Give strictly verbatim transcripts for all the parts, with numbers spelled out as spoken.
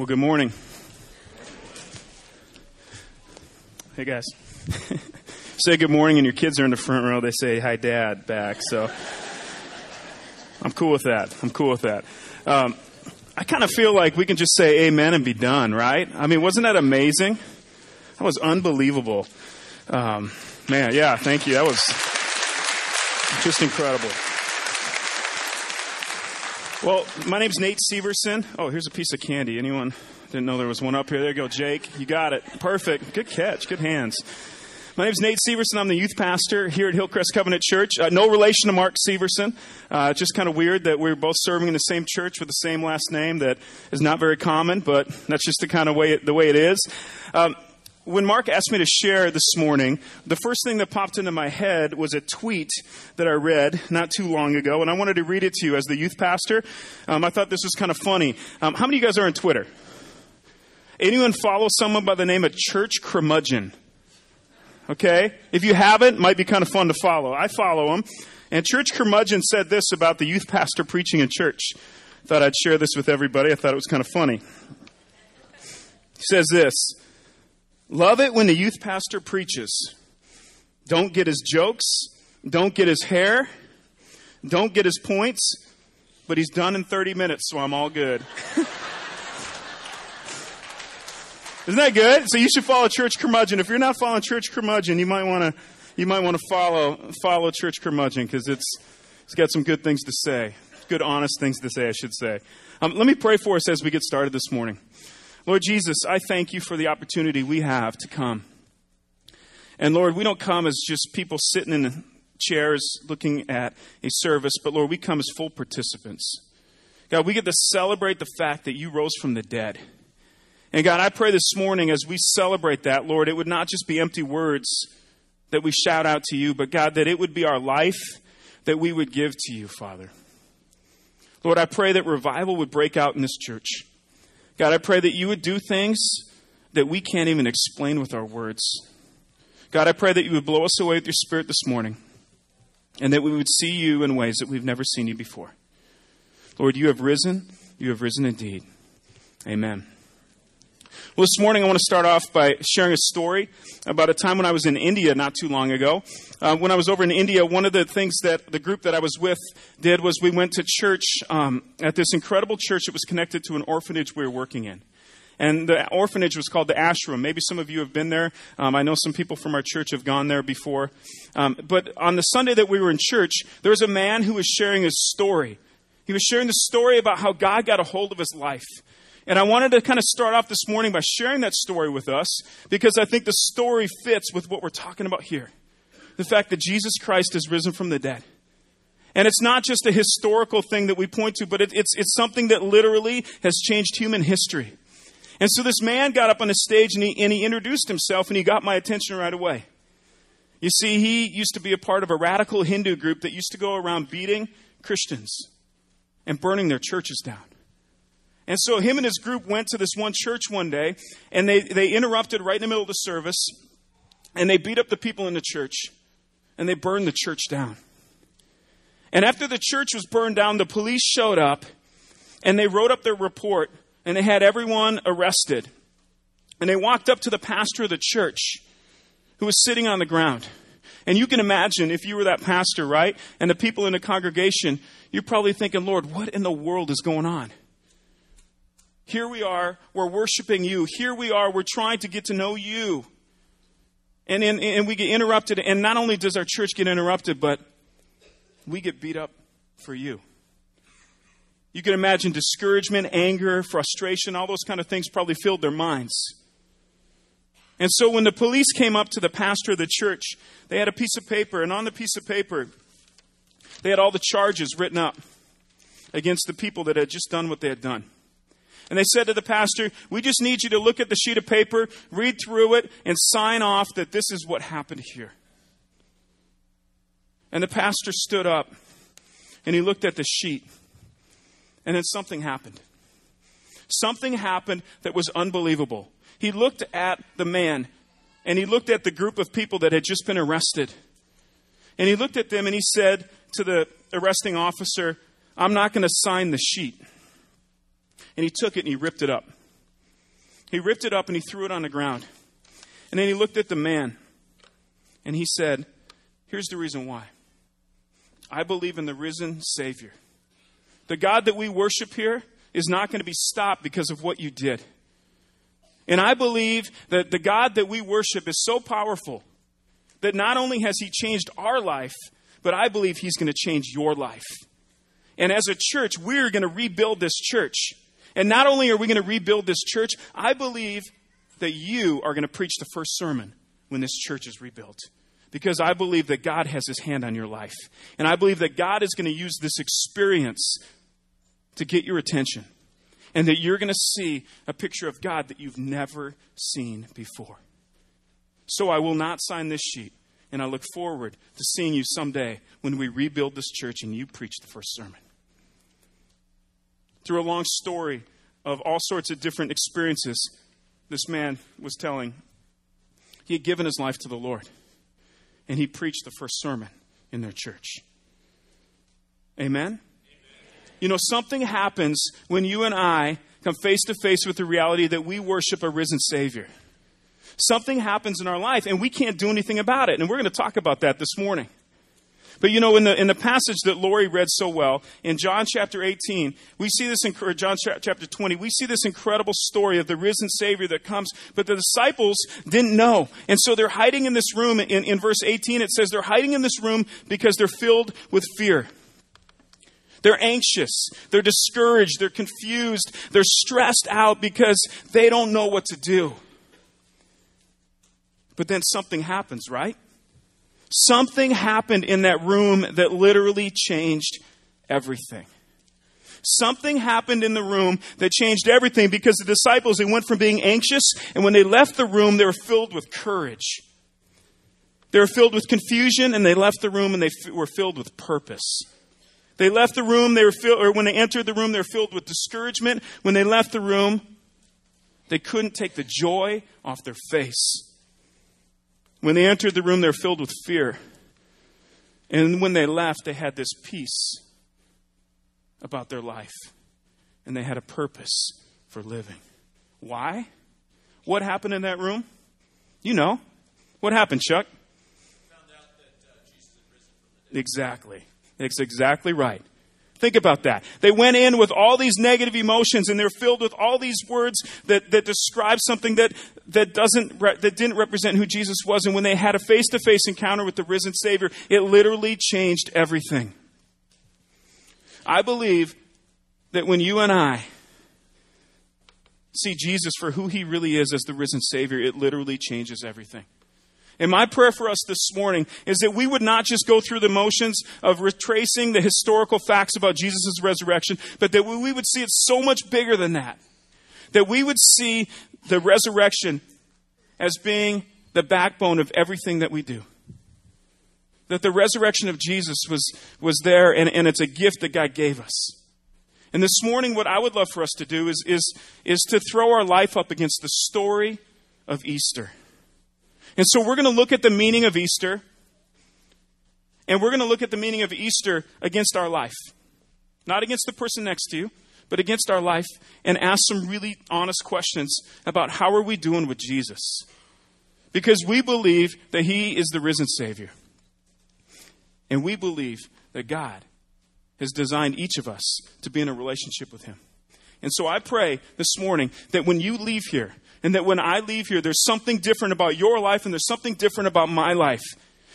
Well, good morning. Hey, guys. Say good morning, and your kids are in the front row. They say, hi, Dad, back. So I'm cool with that. I'm cool with that. Um, I kind of feel like we can just say amen and be done, right? I mean, wasn't that amazing? That was unbelievable. Um, man, yeah, thank you. That was just incredible. Well, my name's Nate Severson. Oh, here's a piece of candy. Anyone didn't know there was one up here? There you go, Jake. You got it. Perfect. Good catch. Good hands. My name's Nate Severson. I'm the youth pastor here at Hillcrest Covenant Church. Uh, no relation to Mark Severson. Uh, it's just kind of weird that we're both serving in the same church with the same last name. That is not very common, but that's just the kind of way it, the way it is. Um, When Mark asked me to share this morning, the first thing that popped into my head was a tweet that I read not too long ago, and I wanted to read it to you as the youth pastor. Um, I thought this was kind of funny. Um, how many of you guys are on Twitter? Anyone follow someone by the name of Church Curmudgeon? Okay? If you haven't, it might be kind of fun to follow. I follow them. And Church Curmudgeon said this about the youth pastor preaching in church. I thought I'd share this with everybody. I thought it was kind of funny. He says this: love it when the youth pastor preaches. Don't get his jokes. Don't get his hair. Don't get his points. But he's done in thirty minutes, so I'm all good. Isn't that good? So you should follow Church Curmudgeon. If you're not following Church Curmudgeon, you might want to you might want to follow follow Church Curmudgeon, because it's it's got some good things to say, good honest things to say, I should say. Um, let me pray for us as we get started this morning. Lord Jesus, I thank you for the opportunity we have to come. And Lord, we don't come as just people sitting in chairs looking at a service, but Lord, we come as full participants. God, we get to celebrate the fact that you rose from the dead. And God, I pray this morning as we celebrate that, Lord, it would not just be empty words that we shout out to you, but God, that it would be our life that we would give to you, Father. Lord, I pray that revival would break out in this church. God, I pray that you would do things that we can't even explain with our words. God, I pray that you would blow us away with your Spirit this morning, and that we would see you in ways that we've never seen you before. Lord, you have risen. You have risen indeed. Amen. Well, this morning I want to start off by sharing a story about a time when I was in India not too long ago. Uh, when I was over in India, one of the things that the group that I was with did was we went to church um, at this incredible church that was connected to an orphanage we were working in. And the orphanage was called the Ashram. Maybe some of you have been there. Um, I know some people from our church have gone there before. Um, but on the Sunday that we were in church, there was a man who was sharing his story. He was sharing the story about how God got a hold of his life. And I wanted to kind of start off this morning by sharing that story with us, because I think the story fits with what we're talking about here. The fact that Jesus Christ is risen from the dead. And it's not just a historical thing that we point to, but it, it's, it's something that literally has changed human history. And so this man got up on the stage and he, and he introduced himself, and he got my attention right away. You see, he used to be a part of a radical Hindu group that used to go around beating Christians and burning their churches down. And so him and his group went to this one church one day, and they, they interrupted right in the middle of the service, and they beat up the people in the church, and they burned the church down. And after the church was burned down, the police showed up, and they wrote up their report, and they had everyone arrested. And they walked up to the pastor of the church, who was sitting on the ground. And you can imagine, if you were that pastor, right, and the people in the congregation, you're probably thinking, Lord, what in the world is going on? Here we are, we're worshiping you. Here we are, we're trying to get to know you. And, and, and we get interrupted. And not only does our church get interrupted, but we get beat up for you. You can imagine discouragement, anger, frustration, all those kind of things probably filled their minds. And so when the police came up to the pastor of the church, they had a piece of paper. And on the piece of paper, they had all the charges written up against the people that had just done what they had done. And they said to the pastor, we just need you to look at the sheet of paper, read through it, and sign off that this is what happened here. And the pastor stood up, and he looked at the sheet. And then something happened. Something happened that was unbelievable. He looked at the man, and he looked at the group of people that had just been arrested. And he looked at them, and he said to the arresting officer, I'm not going to sign the sheet. And he took it and he ripped it up. He ripped it up and he threw it on the ground. And then he looked at the man and he said, here's the reason why. I believe in the risen Savior. The God that we worship here is not going to be stopped because of what you did. And I believe that the God that we worship is so powerful that not only has he changed our life, but I believe he's going to change your life. And as a church, we're going to rebuild this church. And not only are we going to rebuild this church, I believe that you are going to preach the first sermon when this church is rebuilt. Because I believe that God has his hand on your life. And I believe that God is going to use this experience to get your attention. And that you're going to see a picture of God that you've never seen before. So I will not sign this sheet. And I look forward to seeing you someday when we rebuild this church and you preach the first sermon. Through a long story of all sorts of different experiences, this man was telling, he had given his life to the Lord. And he preached the first sermon in their church. Amen? Amen? You know, something happens when you and I come face to face with the reality that we worship a risen Savior. Something happens in our life and we can't do anything about it. And we're going to talk about that this morning. But you know, in the in the passage that Lori read so well, in John chapter eighteen, we see this in or John chapter twenty, we see this incredible story of the risen Savior that comes, but the disciples didn't know. And so they're hiding in this room. In, in verse eighteen, it says they're hiding in this room because they're filled with fear. They're anxious, they're discouraged, they're confused, they're stressed out because they don't know what to do. But then something happens, right? Something happened in that room that literally changed everything. Something happened in the room that changed everything because the disciples, they went from being anxious, and when they left the room, they were filled with courage. They were filled with confusion, and they left the room and they f- were filled with purpose. They left the room, they were filled, or when they entered the room, they were filled with discouragement. When they left the room, they couldn't take the joy off their face. When they entered the room, they were filled with fear. And when they left, they had this peace about their life. And they had a purpose for living. Why? What happened in that room? You know. What happened, Chuck? Found out that uh, Jesus had risen from the dead. Exactly. That's exactly right. Think about that. They went in with all these negative emotions and they're filled with all these words that, that describe something that, that, doesn't re- that didn't represent who Jesus was. And when they had a face-to-face encounter with the risen Savior, it literally changed everything. I believe that when you and I see Jesus for who he really is as the risen Savior, it literally changes everything. And my prayer for us this morning is that we would not just go through the motions of retracing the historical facts about Jesus' resurrection, but that we would see it so much bigger than that. That we would see the resurrection as being the backbone of everything that we do. That the resurrection of Jesus was, was there, and, and it's a gift that God gave us. And this morning, what I would love for us to do is, is, is to throw our life up against the story of Easter. And so we're going to look at the meaning of Easter, and we're going to look at the meaning of Easter against our life. Not against the person next to you, but against our life, and ask some really honest questions about how are we doing with Jesus? Because we believe that he is the risen Savior. And we believe that God has designed each of us to be in a relationship with him. And so I pray this morning that when you leave here, and that when I leave here, there's something different about your life and there's something different about my life.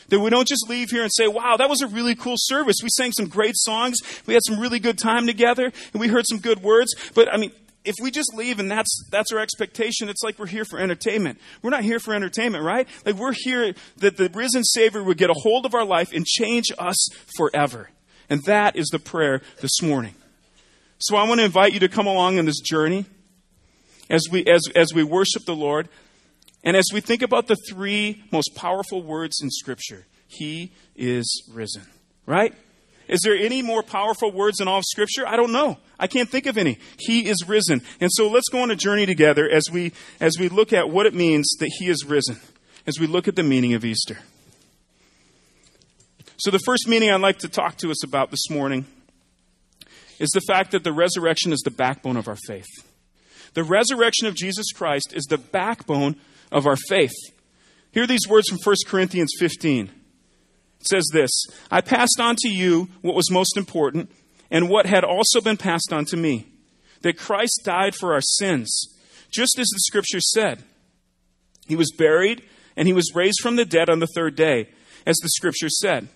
That we don't just leave here and say, wow, that was a really cool service. We sang some great songs. We had some really good time together. And we heard some good words. But, I mean, if we just leave and that's that's our expectation, it's like we're here for entertainment. We're not here for entertainment, right? Like we're here that the risen Savior would get a hold of our life and change us forever. And that is the prayer this morning. So I want to invite you to come along in this journey. As we as as we worship the Lord, and as we think about the three most powerful words in Scripture, he is risen, right? Is there any more powerful words in all of Scripture? I don't know. I can't think of any. He is risen. And so let's go on a journey together as we as we look at what it means that he is risen, as we look at the meaning of Easter. So the first meaning I'd like to talk to us about this morning is the fact that the resurrection is the backbone of our faith. The resurrection of Jesus Christ is the backbone of our faith. Hear these words from First Corinthians fifteen. It says this, I passed on to you what was most important and what had also been passed on to me, that Christ died for our sins, just as the Scripture said. He was buried and he was raised from the dead on the third day, as the Scripture said.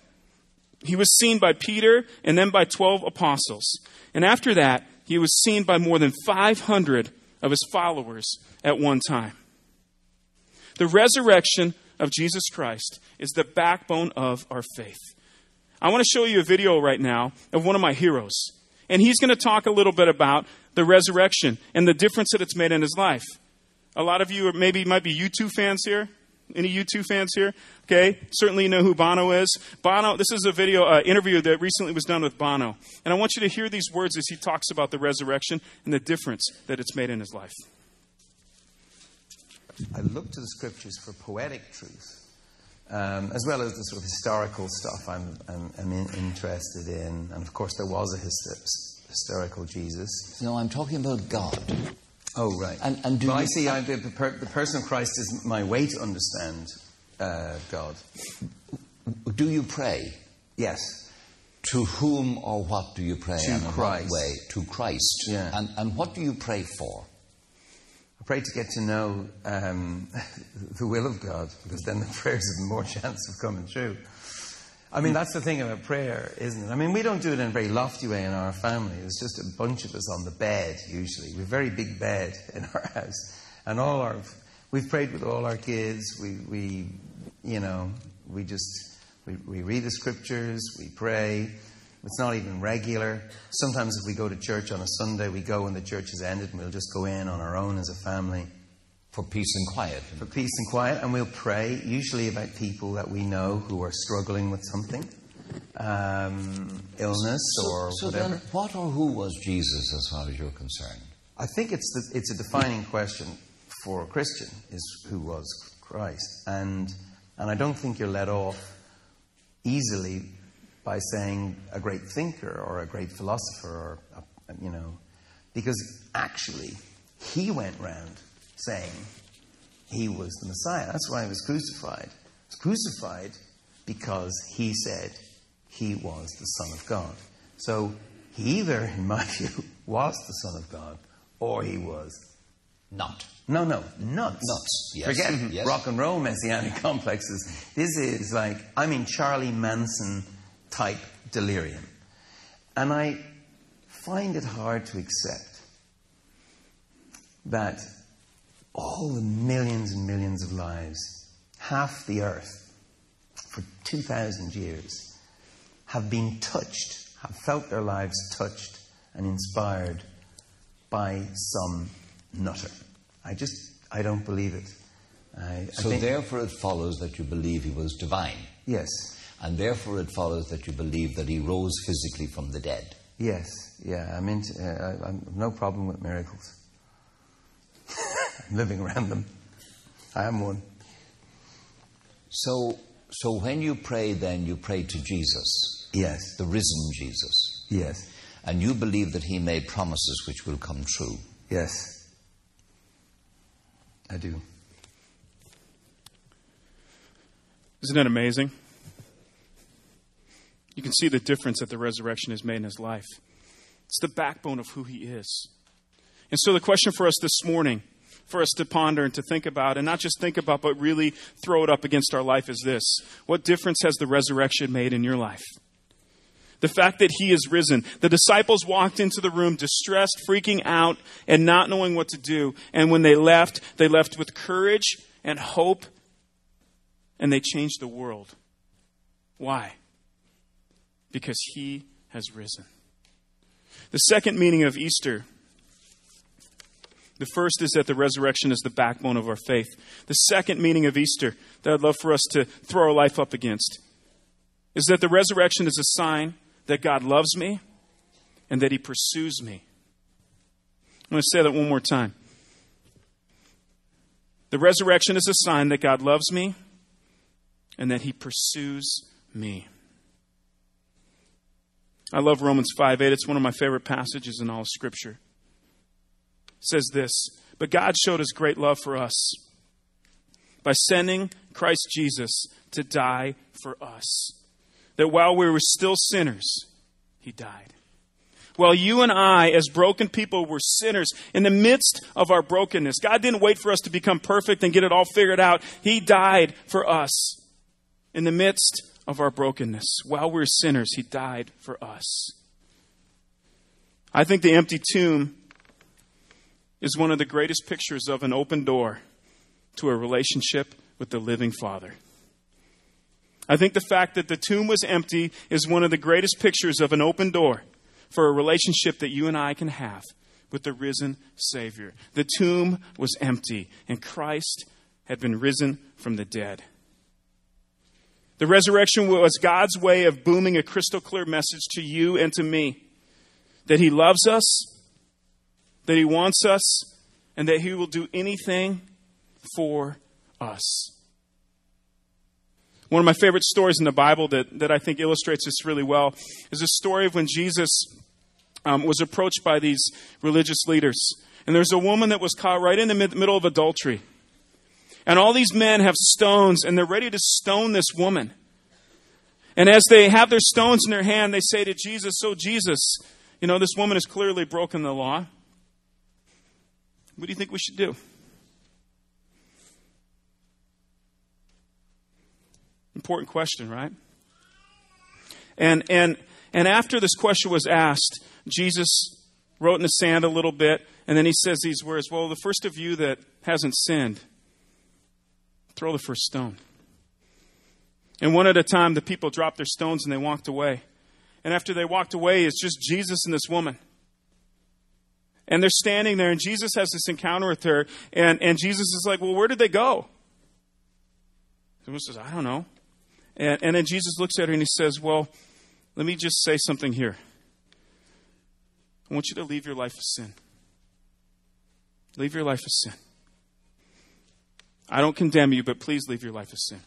He was seen by Peter and then by twelve apostles. And after that, he was seen by more than five hundred of his followers at one time. The resurrection of Jesus Christ is the backbone of our faith. I want to show you a video right now of one of my heroes. And he's going to talk a little bit about the resurrection and the difference that it's made in his life. A lot of you are maybe might be U two fans here. Any U two fans here? Okay, certainly you know who Bono is. Bono, this is a video uh, interview that recently was done with Bono. And I want you to hear these words as he talks about the resurrection and the difference that it's made in his life. I look to the Scriptures for poetic truth, um, as well as the sort of historical stuff I'm, I'm, I'm in, interested in. And, of course, there was a his, historical Jesus. No, I'm talking about God. Oh, right. And, and do well, you, I see I, the, the person of Christ is my way to understand uh, God. Do you pray? Yes. To whom or what do you pray? To and Christ. In what way? To Christ. Yeah. And, and what do you pray for? I pray to get to know um, the will of God, because then the prayers have more chance of coming true. I mean, that's the thing about prayer, isn't it? I mean, we don't do it in a very lofty way in our family. It's just a bunch of us on the bed, usually. We have a very big bed in our house. And all our, we've prayed with all our kids. We, we you know, we just, we, we read the Scriptures, we pray. It's not even regular. Sometimes if we go to church on a Sunday, we go when the church has ended, and we'll just go in on our own as a family. For peace and quiet. For peace and quiet. And we'll pray, usually about people that we know who are struggling with something. Um, illness so, or so whatever. So then, what or who was Jesus as far as you're concerned? I think it's the, it's a defining question for a Christian, is who was Christ. And, and I don't think you're let off easily by saying a great thinker or a great philosopher, or a, you know, because actually he went round saying he was the Messiah. That's why he was crucified. He was crucified because he said he was the Son of God. So he either, in my view, was the Son of God, or he was not. No, no, nuts. Nuts. Yes. Forget yes. rock and roll messianic complexes. This is like, I mean, Charlie Manson type delirium. And I find it hard to accept that all the millions and millions of lives, half the earth, for two thousand years, have been touched, have felt their lives touched and inspired by some nutter. I just, I don't believe it. I, so I think, therefore it follows that you believe he was divine. Yes. And therefore it follows that you believe that he rose physically from the dead. Yes, yeah, I'm into, uh, I have no problem with miracles. Living around them. I am one. So so when you pray then, you pray to Jesus. Yes. The risen Jesus. Yes. And you believe that he made promises which will come true. Yes. I do. Isn't that amazing? You can see the difference that the resurrection has made in his life. It's the backbone of who he is. And so the question for us this morning, for us to ponder and to think about, and not just think about, but really throw it up against our life, is this. What difference has the resurrection made in your life? The fact that he is risen. The disciples walked into the room distressed, freaking out, and not knowing what to do. And when they left, they left with courage and hope, and they changed the world. Why? Because he has risen. The second meaning of Easter. The first is that the resurrection is the backbone of our faith. The second meaning of Easter that I'd love for us to throw our life up against is that the resurrection is a sign that God loves me and that he pursues me. I'm going to say that one more time. The resurrection is a sign that God loves me and that he pursues me. I love Romans five eight. It's one of my favorite passages in all of Scripture. says this, "But God showed his great love for us by sending Christ Jesus to die for us, that while we were still sinners, he died." While you and I, as broken people, were sinners in the midst of our brokenness, God didn't wait for us to become perfect and get it all figured out. He died for us in the midst of our brokenness. While we're sinners, he died for us. I think the empty tomb is one of the greatest pictures of an open door to a relationship with the living Father. I think the fact that the tomb was empty is one of the greatest pictures of an open door for a relationship that you and I can have with the risen Savior. The tomb was empty, and Christ had been risen from the dead. The resurrection was God's way of booming a crystal clear message to you and to me, that he loves us, that he wants us, and that he will do anything for us. One of my favorite stories in the Bible that, that I think illustrates this really well is the story of when Jesus um, was approached by these religious leaders. And there's a woman that was caught right in the mid- middle of adultery. And all these men have stones, and they're ready to stone this woman. And as they have their stones in their hand, they say to Jesus, "So Jesus, you know, this woman has clearly broken the law. What do you think we should do?" Important question, right? And and and after this question was asked, Jesus wrote in the sand a little bit, and then he says these words, "Well, the first of you that hasn't sinned, throw the first stone." And one at a time, the people dropped their stones and they walked away. And after they walked away, it's just Jesus and this woman. And they're standing there, and Jesus has this encounter with her, and, and Jesus is like, "Well, where did they go?" The woman says, "I don't know." And, and then Jesus looks at her and he says, "Well, let me just say something here. I want you to leave your life of sin. Leave your life of sin. I don't condemn you, but please leave your life of sin."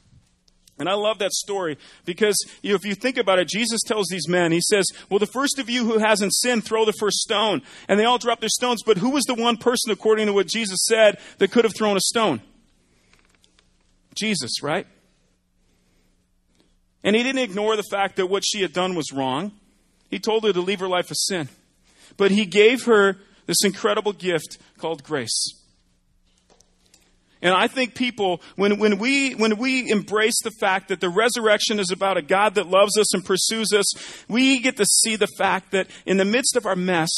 And I love that story because, you know, if you think about it, Jesus tells these men, he says, "Well, the first of you who hasn't sinned, throw the first stone." And they all drop their stones. But who was the one person, according to what Jesus said, that could have thrown a stone? Jesus, right? And he didn't ignore the fact that what she had done was wrong. He told her to leave her life of sin. But he gave her this incredible gift called grace. And I think people, when, when we when we embrace the fact that the resurrection is about a God that loves us and pursues us, we get to see the fact that in the midst of our mess,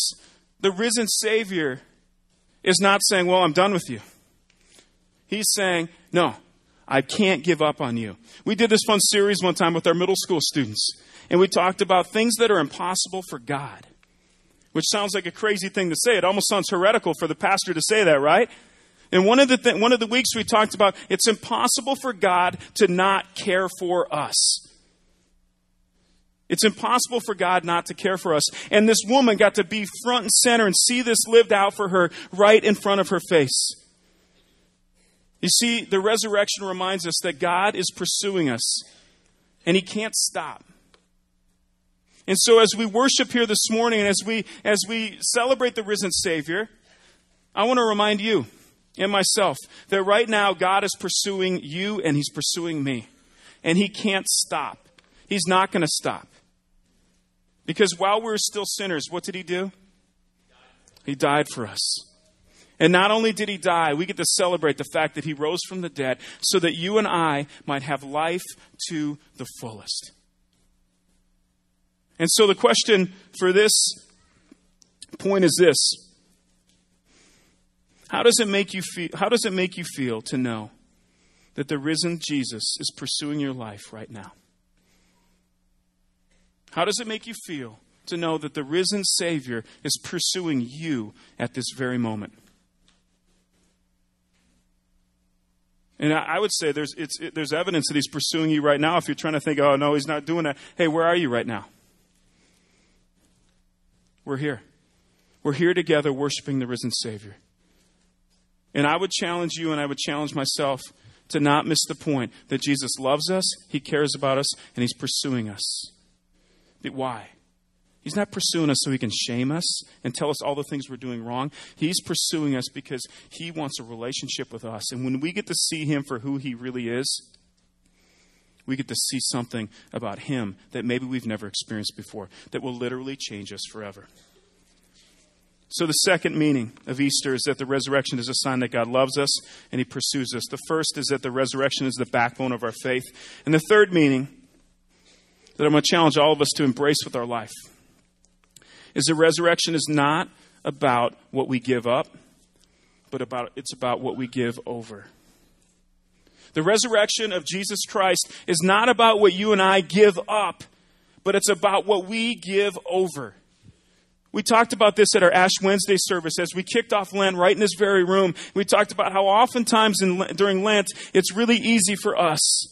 the risen Savior is not saying, "Well, I'm done with you." He's saying, "No, I can't give up on you." We did this fun series one time with our middle school students, and we talked about things that are impossible for God, which sounds like a crazy thing to say. It almost sounds heretical for the pastor to say that, right? And one of the th- one of the weeks we talked about, it's impossible for God to not care for us. It's impossible for God not to care for us. And this woman got to be front and center and see this lived out for her right in front of her face. You see, the resurrection reminds us that God is pursuing us, and he can't stop. And so as we worship here this morning, and as we, as we celebrate the risen Savior, I want to remind you and myself that right now God is pursuing you and he's pursuing me. And he can't stop. He's not going to stop. Because while we're still sinners, what did he do? He died for us. And not only did he die, we get to celebrate the fact that he rose from the dead so that you and I might have life to the fullest. And so the question for this point is this: how does it make you feel, how does it make you feel to know that the risen Jesus is pursuing your life right now? How does it make you feel to know that the risen Savior is pursuing you at this very moment? And I would say there's it's, it, there's evidence that he's pursuing you right now. If you're trying to think, "Oh, no, he's not doing that." Hey, where are you right now? We're here. We're here together worshiping the risen Savior. And I would challenge you and I would challenge myself to not miss the point that Jesus loves us, he cares about us, and he's pursuing us. But why? He's not pursuing us so he can shame us and tell us all the things we're doing wrong. He's pursuing us because he wants a relationship with us. And when we get to see him for who he really is, we get to see something about him that maybe we've never experienced before that will literally change us forever. So the second meaning of Easter is that the resurrection is a sign that God loves us and he pursues us. The first is that the resurrection is the backbone of our faith. And the third meaning that I'm going to challenge all of us to embrace with our life is the resurrection is not about what we give up, but about it's about what we give over. The resurrection of Jesus Christ is not about what you and I give up, but it's about what we give over. We talked about this at our Ash Wednesday service as we kicked off Lent right in this very room. We talked about how oftentimes in, during Lent, it's really easy for us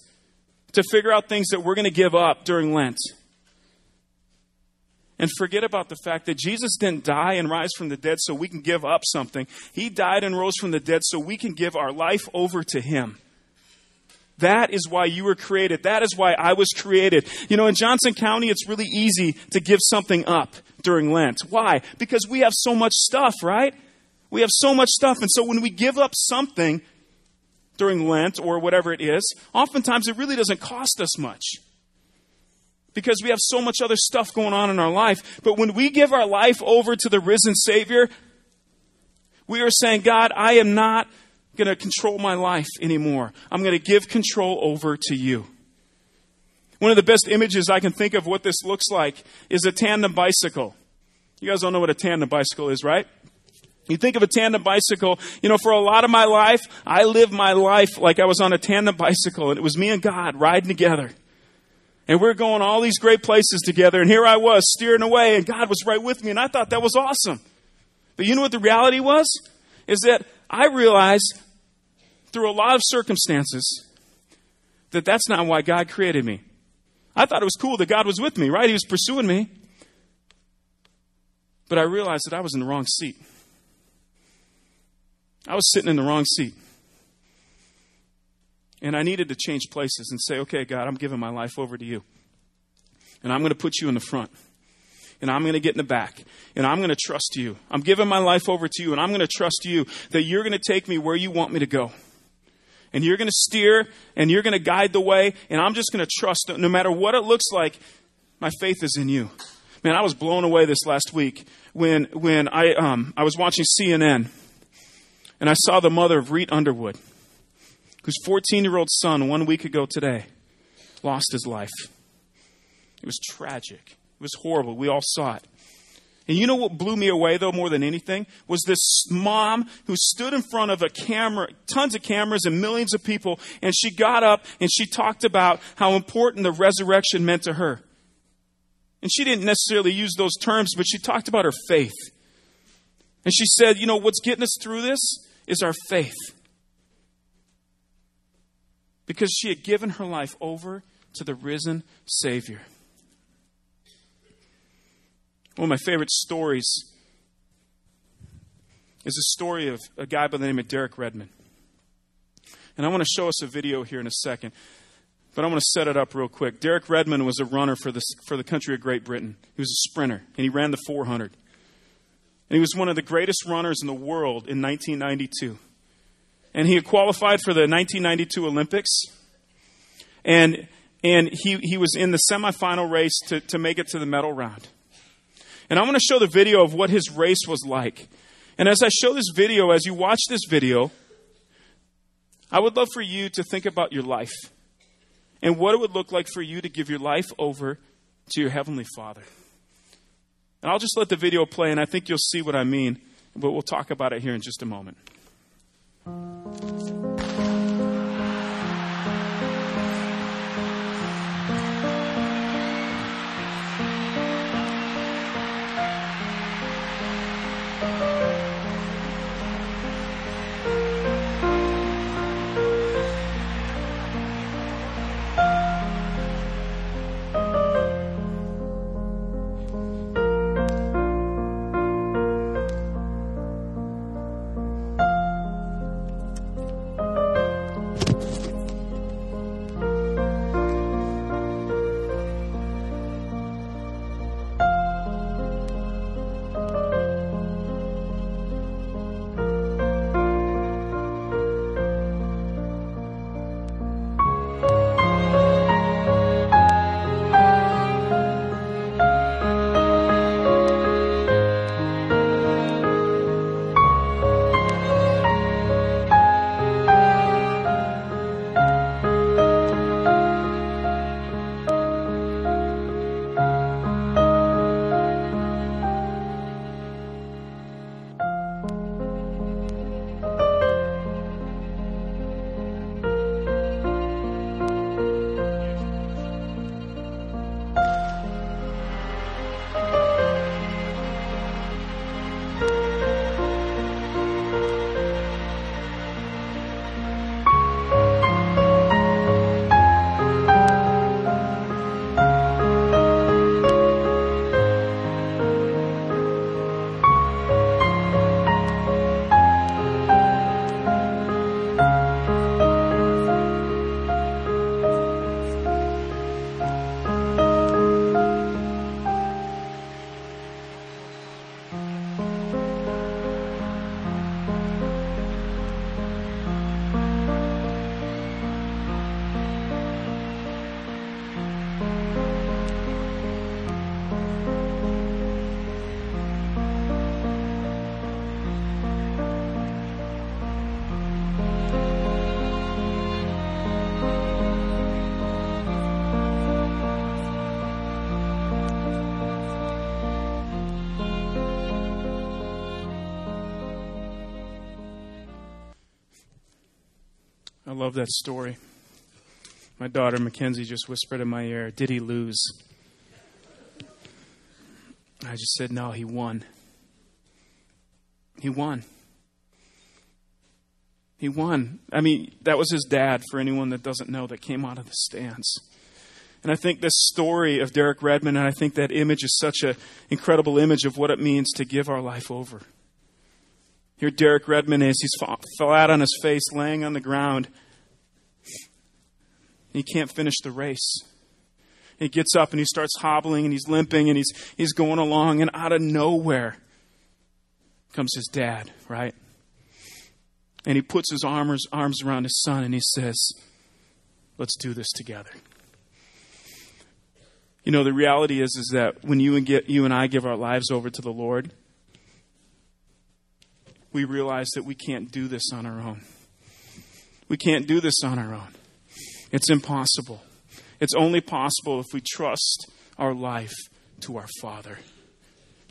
to figure out things that we're going to give up during Lent and forget about the fact that Jesus didn't die and rise from the dead so we can give up something. He died and rose from the dead so we can give our life over to him. That is why you were created. That is why I was created. You know, in Johnson County, it's really easy to give something up during Lent. Why? Because we have so much stuff, right? We have so much stuff. And so when we give up something during Lent or whatever it is, oftentimes it really doesn't cost us much because we have so much other stuff going on in our life. But when we give our life over to the risen Savior, we are saying, God, I am not going to control my life anymore. I'm going to give control over to you. One of the best images I can think of what this looks like is a tandem bicycle. You guys all know what a tandem bicycle is, right? You think of a tandem bicycle. You know, for a lot of my life, I lived my life like I was on a tandem bicycle, and it was me and God riding together. And we're going all these great places together, and here I was steering away, and God was right with me, and I thought that was awesome. But you know what the reality was? Is that I realized through a lot of circumstances that that's not why God created me. I thought it was cool that God was with me, right? He was pursuing me. But I realized that I was in the wrong seat. I was sitting in the wrong seat. And I needed to change places and say, okay, God, I'm giving my life over to you. And I'm going to put you in the front. And I'm going to get in the back. And I'm going to trust you. I'm giving my life over to you. And I'm going to trust you that you're going to take me where you want me to go. And you're going to steer and you're going to guide the way. And I'm just going to trust no matter what it looks like. My faith is in you. Man, I was blown away this last week when when I um, I was watching C N N. And I saw the mother of Reed Underwood, whose fourteen-year-old son one week ago today lost his life. It was tragic. It was horrible. We all saw it. And you know what blew me away, though, more than anything, was this mom who stood in front of a camera, tons of cameras and millions of people, and she got up and she talked about how important the resurrection meant to her. And she didn't necessarily use those terms, but she talked about her faith. And she said, you know, what's getting us through this is our faith. Because she had given her life over to the risen Savior. One of my favorite stories is the story of a guy by the name of Derek Redmond. And I want to show us a video here in a second, but I want to set it up real quick. Derek Redmond was a runner for the, for the country of Great Britain. He was a sprinter, and he ran the four hundred. And he was one of the greatest runners in the world in nineteen ninety-two. And he had qualified for the nineteen ninety-two Olympics. And and he, he was in the semifinal race to, to make it to the medal round. And I want to show the video of what his race was like. And as I show this video, as you watch this video, I would love for you to think about your life and what it would look like for you to give your life over to your Heavenly Father. And I'll just let the video play, and I think you'll see what I mean. But we'll talk about it here in just a moment. I love that story. My daughter, Mackenzie, just whispered in my ear, "Did he lose?" I just said, "No, he won. He won. He won." I mean, that was his dad, for anyone that doesn't know, that came out of the stands. And I think this story of Derek Redmond, and I think that image is such an incredible image of what it means to give our life over. Here Derek Redmond is. He's flat on his face, laying on the ground. He can't finish the race. He gets up and he starts hobbling and he's limping and he's he's going along, and out of nowhere comes his dad, right? And he puts his arms, arms around his son and he says, "Let's do this together." You know, the reality is, is that when you and, get, you and I give our lives over to the Lord, we realize that we can't do this on our own. We can't do this on our own. It's impossible. It's only possible if we trust our life to our Father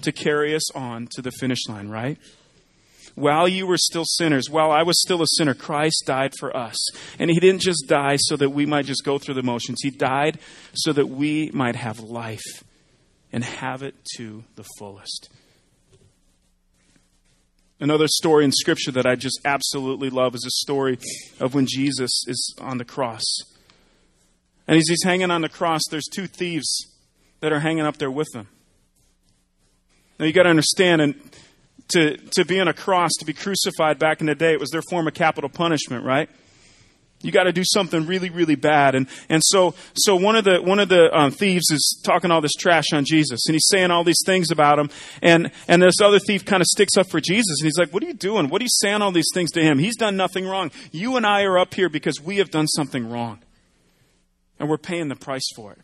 to carry us on to the finish line, right? While you were still sinners, while I was still a sinner, Christ died for us. And he didn't just die so that we might just go through the motions. He died so that we might have life and have it to the fullest. Another story in Scripture that I just absolutely love is a story of when Jesus is on the cross. And as he's hanging on the cross, there's two thieves that are hanging up there with him. Now, you got to understand, and to, to be on a cross, to be crucified back in the day, it was their form of capital punishment, right? You got to do something really, really bad. And and so so one of the one of the um, thieves is talking all this trash on Jesus, and he's saying all these things about him. And and this other thief kind of sticks up for Jesus, and he's like, "What are you doing? What are you saying all these things to him? He's done nothing wrong. You and I are up here because we have done something wrong, and we're paying the price for it."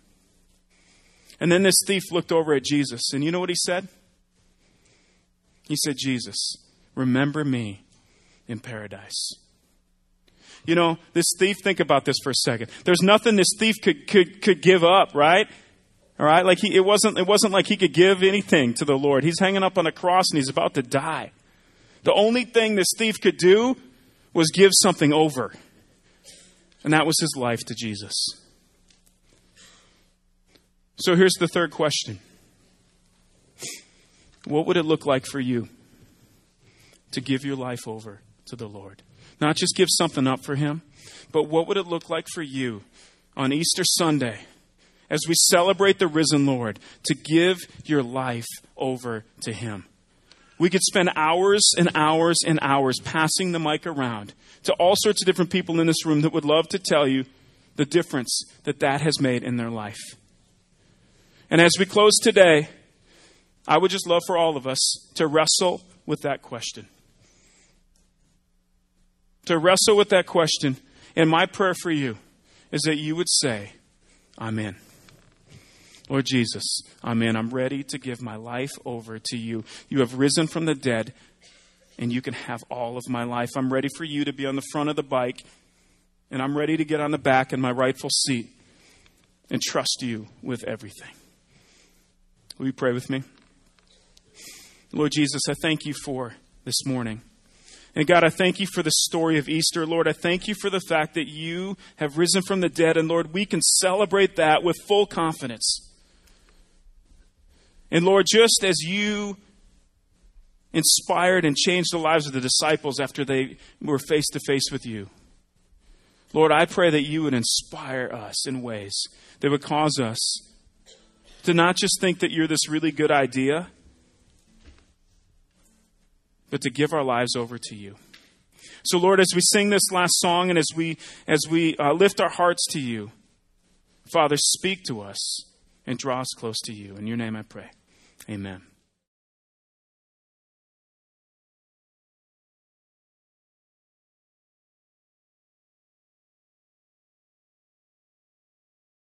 And then this thief looked over at Jesus, and you know what he said? He said, "Jesus, remember me in paradise." You know, this thief, think about this for a second. There's nothing this thief could could, could give up, right? All right? Like he, it wasn't it wasn't like he could give anything to the Lord. He's hanging up on a cross and he's about to die. The only thing this thief could do was give something over. And that was his life to Jesus. So here's the third question. What would it look like for you to give your life over to the Lord? Not just give something up for him, but what would it look like for you on Easter Sunday, as we celebrate the risen Lord, to give your life over to him? We could spend hours and hours and hours passing the mic around to all sorts of different people in this room that would love to tell you the difference that that has made in their life. And as we close today, I would just love for all of us to wrestle with that question. To wrestle with that question. And my prayer for you is that you would say, "I'm in. Lord Jesus, I'm in. I'm ready to give my life over to you. You have risen from the dead, and you can have all of my life. I'm ready for you to be on the front of the bike, and I'm ready to get on the back in my rightful seat and trust you with everything." Will you pray with me? Lord Jesus, I thank you for this morning. And God, I thank you for the story of Easter. Lord, I thank you for the fact that you have risen from the dead. And Lord, we can celebrate that with full confidence. And Lord, just as you inspired and changed the lives of the disciples after they were face to face with you, Lord, I pray that you would inspire us in ways that would cause us to not just think that you're this really good idea, but to give our lives over to you. So, Lord, as we sing this last song and as we as we uh, lift our hearts to you, Father, speak to us and draw us close to you. In your name I pray. Amen.